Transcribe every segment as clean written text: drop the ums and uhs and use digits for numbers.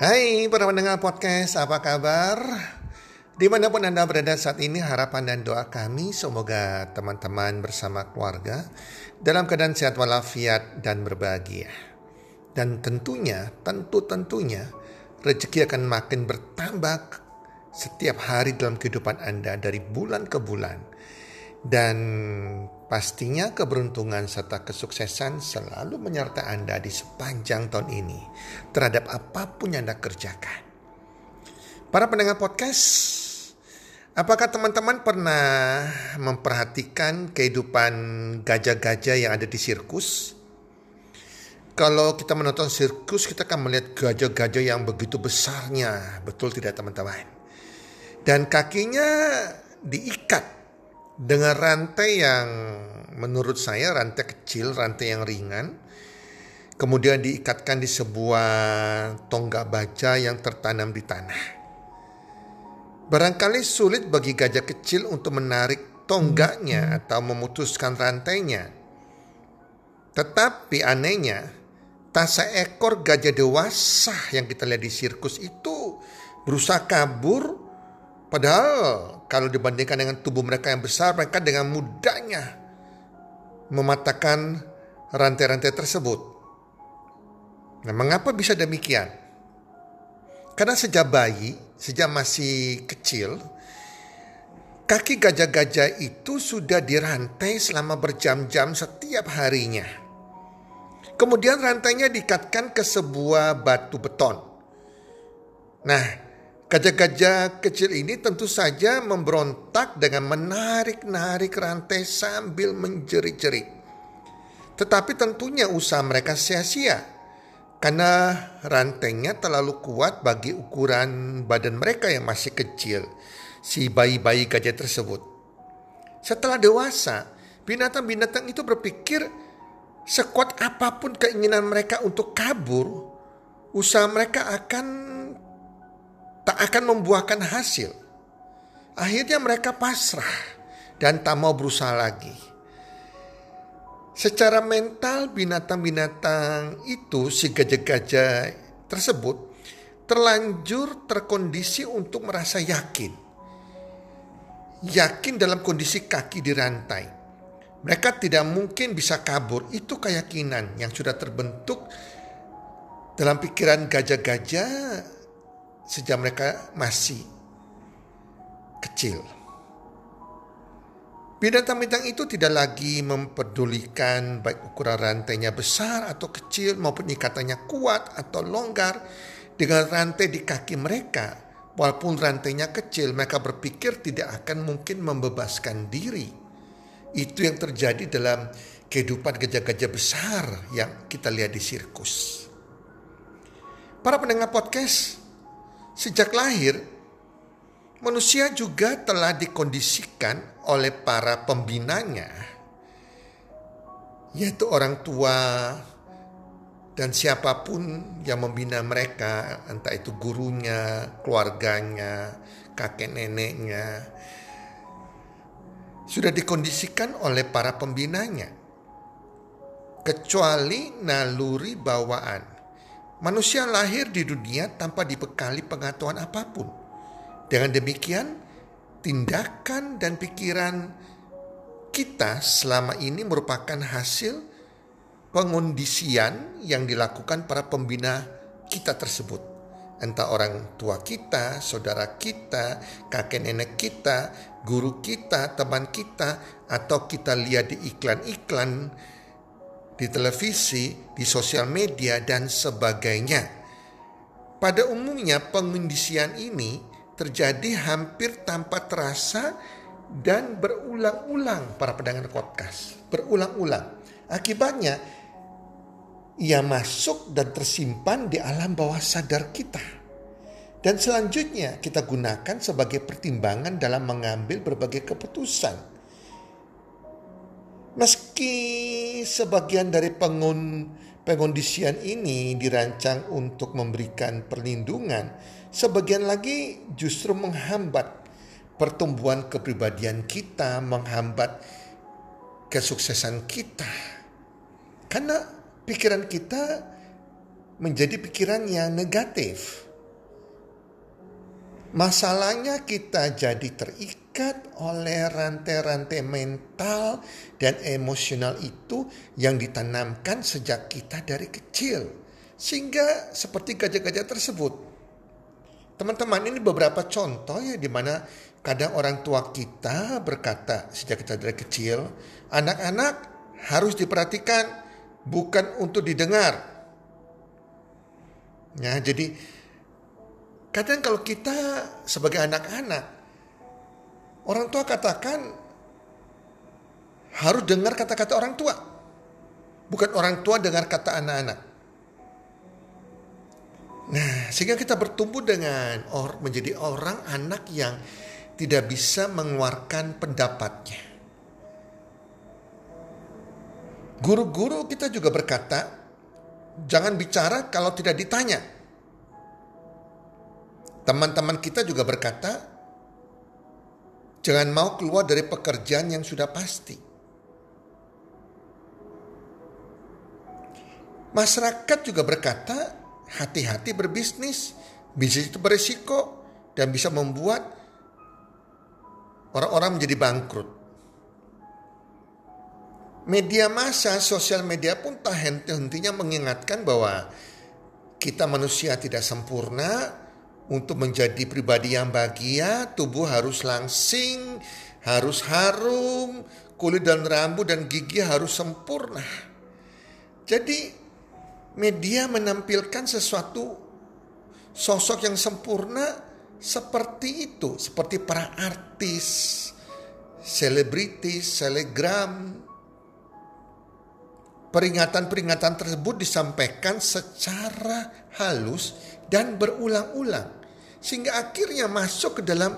Hai para pendengar podcast, apa kabar? Dimanapun Anda berada saat ini, harapan dan doa kami semoga teman-teman bersama keluarga dalam keadaan sehat walafiat dan berbahagia. Dan tentunya rezeki akan makin bertambah setiap hari dalam kehidupan Anda dari bulan ke bulan. Dan pastinya keberuntungan serta kesuksesan selalu menyertai Anda di sepanjang tahun ini terhadap apapun yang Anda kerjakan. Para pendengar podcast, apakah teman-teman pernah memperhatikan kehidupan gajah-gajah yang ada di sirkus? Kalau kita menonton sirkus, kita akan melihat gajah-gajah yang begitu besarnya. Betul tidak teman-teman? Dan kakinya diikat dengan rantai yang menurut saya rantai kecil, rantai yang ringan. Kemudian diikatkan di sebuah tonggak baja yang tertanam di tanah. Barangkali sulit bagi gajah kecil untuk menarik tonggaknya atau memutuskan rantainya. Tetapi anehnya, tak seekor gajah dewasa yang kita lihat di sirkus itu berusaha kabur. Padahal kalau dibandingkan dengan tubuh mereka yang besar, mereka dengan mudahnya mematahkan rantai-rantai tersebut. Nah, mengapa bisa demikian? Karena sejak bayi, sejak masih kecil, kaki gajah-gajah itu sudah dirantai selama berjam-jam setiap harinya. Kemudian rantainya diikatkan ke sebuah batu beton. Nah, gajah-gajah kecil ini tentu saja memberontak dengan menarik-narik rantai sambil menjerit-jerit. Tetapi tentunya usaha mereka sia-sia karena rantainya terlalu kuat bagi ukuran badan mereka yang masih kecil, si bayi-bayi gajah tersebut. Setelah dewasa, binatang-binatang itu berpikir sekuat apapun keinginan mereka untuk kabur, usaha mereka tak akan membuahkan hasil. Akhirnya mereka pasrah dan tak mau berusaha lagi. Secara mental binatang-binatang itu, si gajah-gajah tersebut terlanjur terkondisi untuk merasa yakin. Yakin dalam kondisi kaki dirantai. Mereka tidak mungkin bisa kabur. Itu keyakinan yang sudah terbentuk dalam pikiran gajah-gajah sejak mereka masih kecil. Binatang-binatang itu tidak lagi mempedulikan baik ukuran rantainya besar atau kecil maupun ikatannya kuat atau longgar. Dengan rantai di kaki mereka, walaupun rantainya kecil, mereka berpikir tidak akan mungkin membebaskan diri. Itu yang terjadi dalam kehidupan gajah-gajah besar yang kita lihat di sirkus. Para pendengar podcast, sejak lahir, manusia juga telah dikondisikan oleh para pembinanya, yaitu orang tua dan siapapun yang membina mereka, entah itu gurunya, keluarganya, kakek neneknya, sudah dikondisikan oleh para pembinanya, kecuali naluri bawaan. Manusia lahir di dunia tanpa dibekali pengetahuan apapun. Dengan demikian, tindakan dan pikiran kita selama ini merupakan hasil pengondisian yang dilakukan para pembina kita tersebut. Entah orang tua kita, saudara kita, kakek nenek kita, guru kita, teman kita, atau kita lihat di iklan-iklan, di televisi, di sosial media, dan sebagainya. Pada umumnya pengondisian ini terjadi hampir tanpa terasa dan berulang-ulang, para pendengar podcast. Berulang-ulang. Akibatnya, ia masuk dan tersimpan di alam bawah sadar kita. Dan selanjutnya kita gunakan sebagai pertimbangan dalam mengambil berbagai keputusan. Meski sebagian dari pengondisian ini dirancang untuk memberikan perlindungan, sebagian lagi justru menghambat pertumbuhan kepribadian kita, menghambat kesuksesan kita. Karena pikiran kita menjadi pikiran yang negatif. Masalahnya kita jadi terikat oleh rantai-rantai mental dan emosional itu yang ditanamkan sejak kita dari kecil. Sehingga seperti gajah-gajah tersebut. Teman-teman, ini beberapa contoh ya di mana kadang orang tua kita berkata sejak kita dari kecil, anak-anak harus diperhatikan bukan untuk didengar. Ya, jadi kadang kalau kita sebagai anak-anak, orang tua katakan harus dengar kata-kata orang tua. Bukan orang tua dengar kata anak-anak. Nah, sehingga kita bertumbuh dengan menjadi orang anak yang tidak bisa mengeluarkan pendapatnya. Guru-guru kita juga berkata, jangan bicara kalau tidak ditanya. Teman-teman kita juga berkata, jangan mau keluar dari pekerjaan yang sudah pasti. Masyarakat juga berkata, hati-hati berbisnis. Bisnis itu berisiko dan bisa membuat orang-orang menjadi bangkrut. Media massa, sosial media pun tak henti-hentinya mengingatkan bahwa kita manusia tidak sempurna. Untuk menjadi pribadi yang bahagia, tubuh harus langsing, harus harum, kulit dan rambut dan gigi harus sempurna. Jadi media menampilkan sesuatu sosok yang sempurna seperti itu. Seperti para artis, selebritis, selegram. Peringatan-peringatan tersebut disampaikan secara halus dan berulang-ulang. Sehingga akhirnya masuk ke dalam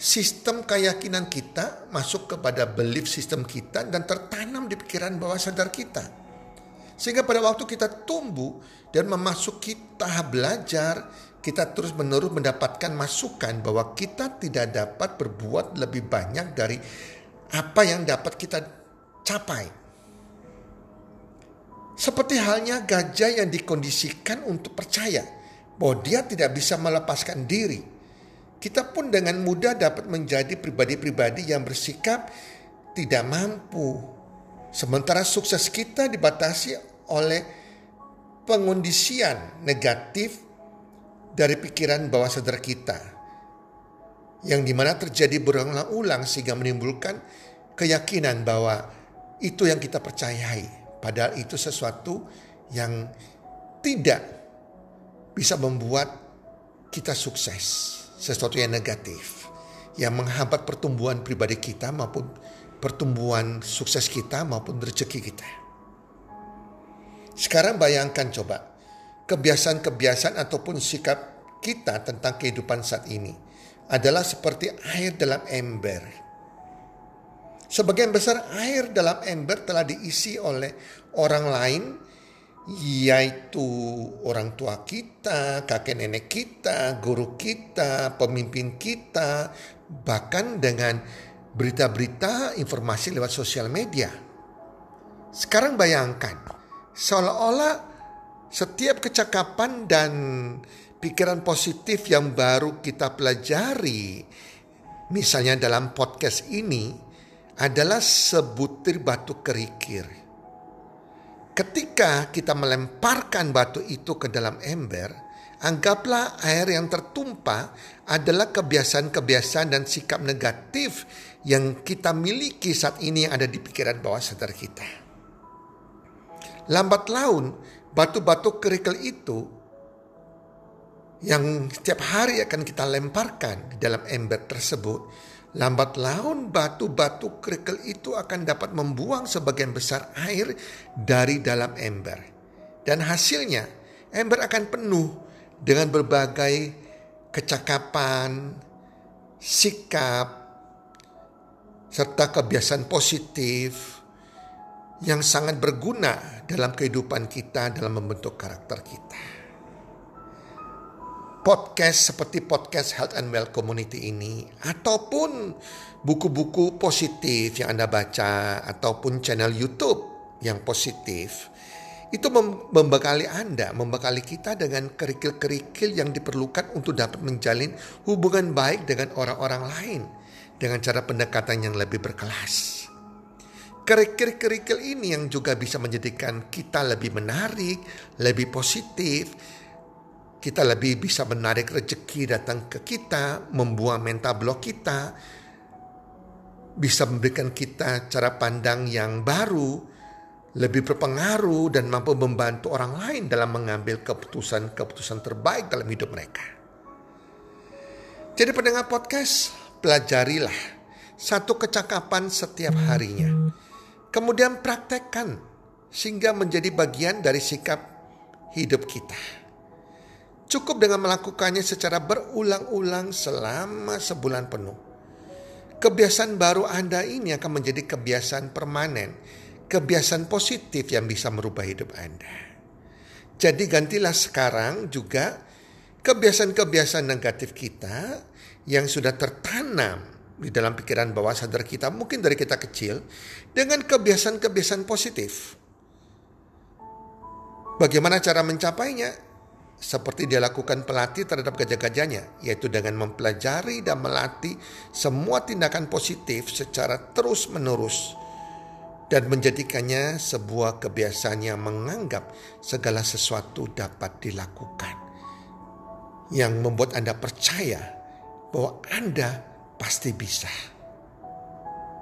sistem keyakinan kita, masuk kepada belief system kita dan tertanam di pikiran bawah sadar kita. Sehingga pada waktu kita tumbuh dan memasuki tahap belajar, kita terus-menerus mendapatkan masukan bahwa kita tidak dapat berbuat lebih banyak dari apa yang dapat kita capai. Seperti halnya gajah yang dikondisikan untuk percaya bahwa dia tidak bisa melepaskan diri. Kita pun dengan mudah dapat menjadi pribadi-pribadi yang bersikap tidak mampu. Sementara sukses kita dibatasi oleh pengondisian negatif dari pikiran bawah sadar kita. Yang dimana terjadi berulang-ulang sehingga menimbulkan keyakinan bahwa itu yang kita percayai. Padahal itu sesuatu yang tidak bisa membuat kita sukses. Sesuatu yang negatif, yang menghambat pertumbuhan pribadi kita maupun pertumbuhan sukses kita maupun rezeki kita. Sekarang bayangkan coba kebiasaan-kebiasaan ataupun sikap kita tentang kehidupan saat ini adalah seperti air dalam ember. Sebagian besar air dalam ember telah diisi oleh orang lain, yaitu orang tua kita, kakek nenek kita, guru kita, pemimpin kita, bahkan dengan berita-berita informasi lewat sosial media. Sekarang bayangkan, seolah-olah setiap kecakapan dan pikiran positif yang baru kita pelajari, misalnya dalam podcast ini, adalah sebutir batu kerikil. Ketika kita melemparkan batu itu ke dalam ember, anggaplah air yang tertumpah adalah kebiasaan-kebiasaan dan sikap negatif yang kita miliki saat ini yang ada di pikiran bawah sadar kita. Lambat laun, batu-batu kerikil itu yang setiap hari akan kita lemparkan di dalam ember tersebut, lambat laun batu-batu kerikil itu akan dapat membuang sebagian besar air dari dalam ember. Dan hasilnya ember akan penuh dengan berbagai kecakapan, sikap, serta kebiasaan positif yang sangat berguna dalam kehidupan kita dalam membentuk karakter kita. Podcast seperti podcast Health and Well Community ini ataupun buku-buku positif yang Anda baca ataupun channel YouTube yang positif itu membekali Anda, membekali kita dengan kerikil-kerikil yang diperlukan untuk dapat menjalin hubungan baik dengan orang-orang lain dengan cara pendekatan yang lebih berkelas. Kerikil-kerikil ini yang juga bisa menjadikan kita lebih menarik, lebih positif. Kita lebih bisa menarik rezeki datang ke kita, membuang mental block kita, bisa memberikan kita cara pandang yang baru, lebih berpengaruh dan mampu membantu orang lain dalam mengambil keputusan-keputusan terbaik dalam hidup mereka. Jadi pendengar podcast, pelajarilah satu kecakapan setiap harinya. Kemudian praktekkan sehingga menjadi bagian dari sikap hidup kita. Cukup dengan melakukannya secara berulang-ulang selama sebulan penuh. Kebiasaan baru Anda ini akan menjadi kebiasaan permanen, kebiasaan positif yang bisa merubah hidup Anda. Jadi gantilah sekarang juga kebiasaan-kebiasaan negatif kita yang sudah tertanam di dalam pikiran bawah sadar kita, mungkin dari kita kecil, dengan kebiasaan-kebiasaan positif. Bagaimana cara mencapainya? Seperti dia lakukan pelatih terhadap gajah-gajahnya, yaitu dengan mempelajari dan melatih semua tindakan positif secara terus-menerus dan menjadikannya sebuah kebiasaan yang menganggap segala sesuatu dapat dilakukan, yang membuat Anda percaya bahwa Anda pasti bisa,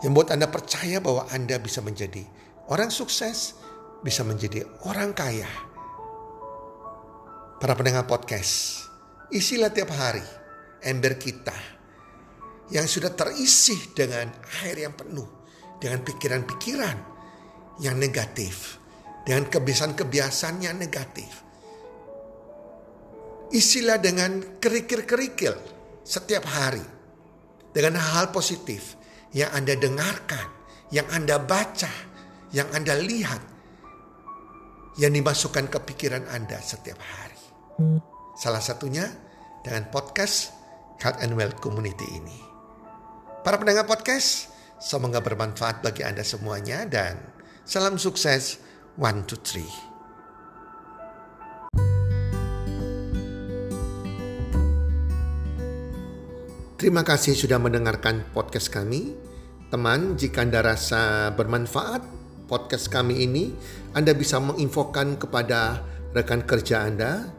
yang membuat Anda percaya bahwa Anda bisa menjadi orang sukses, bisa menjadi orang kaya. Para pendengar podcast, isilah tiap hari ember kita yang sudah terisi dengan air yang penuh, dengan pikiran-pikiran yang negatif, dengan kebiasaan-kebiasaan yang negatif. Isilah dengan kerikil-kerikil setiap hari, dengan hal-hal positif yang Anda dengarkan, yang Anda baca, yang Anda lihat, yang dimasukkan ke pikiran Anda setiap hari. Salah satunya dengan podcast Health and Well Community ini. Para pendengar podcast, semoga bermanfaat bagi Anda semuanya dan salam sukses 1, 2, 3. Terima kasih sudah mendengarkan podcast kami. Teman, jika Anda rasa bermanfaat podcast kami ini, Anda bisa menginfokan kepada rekan kerja Anda,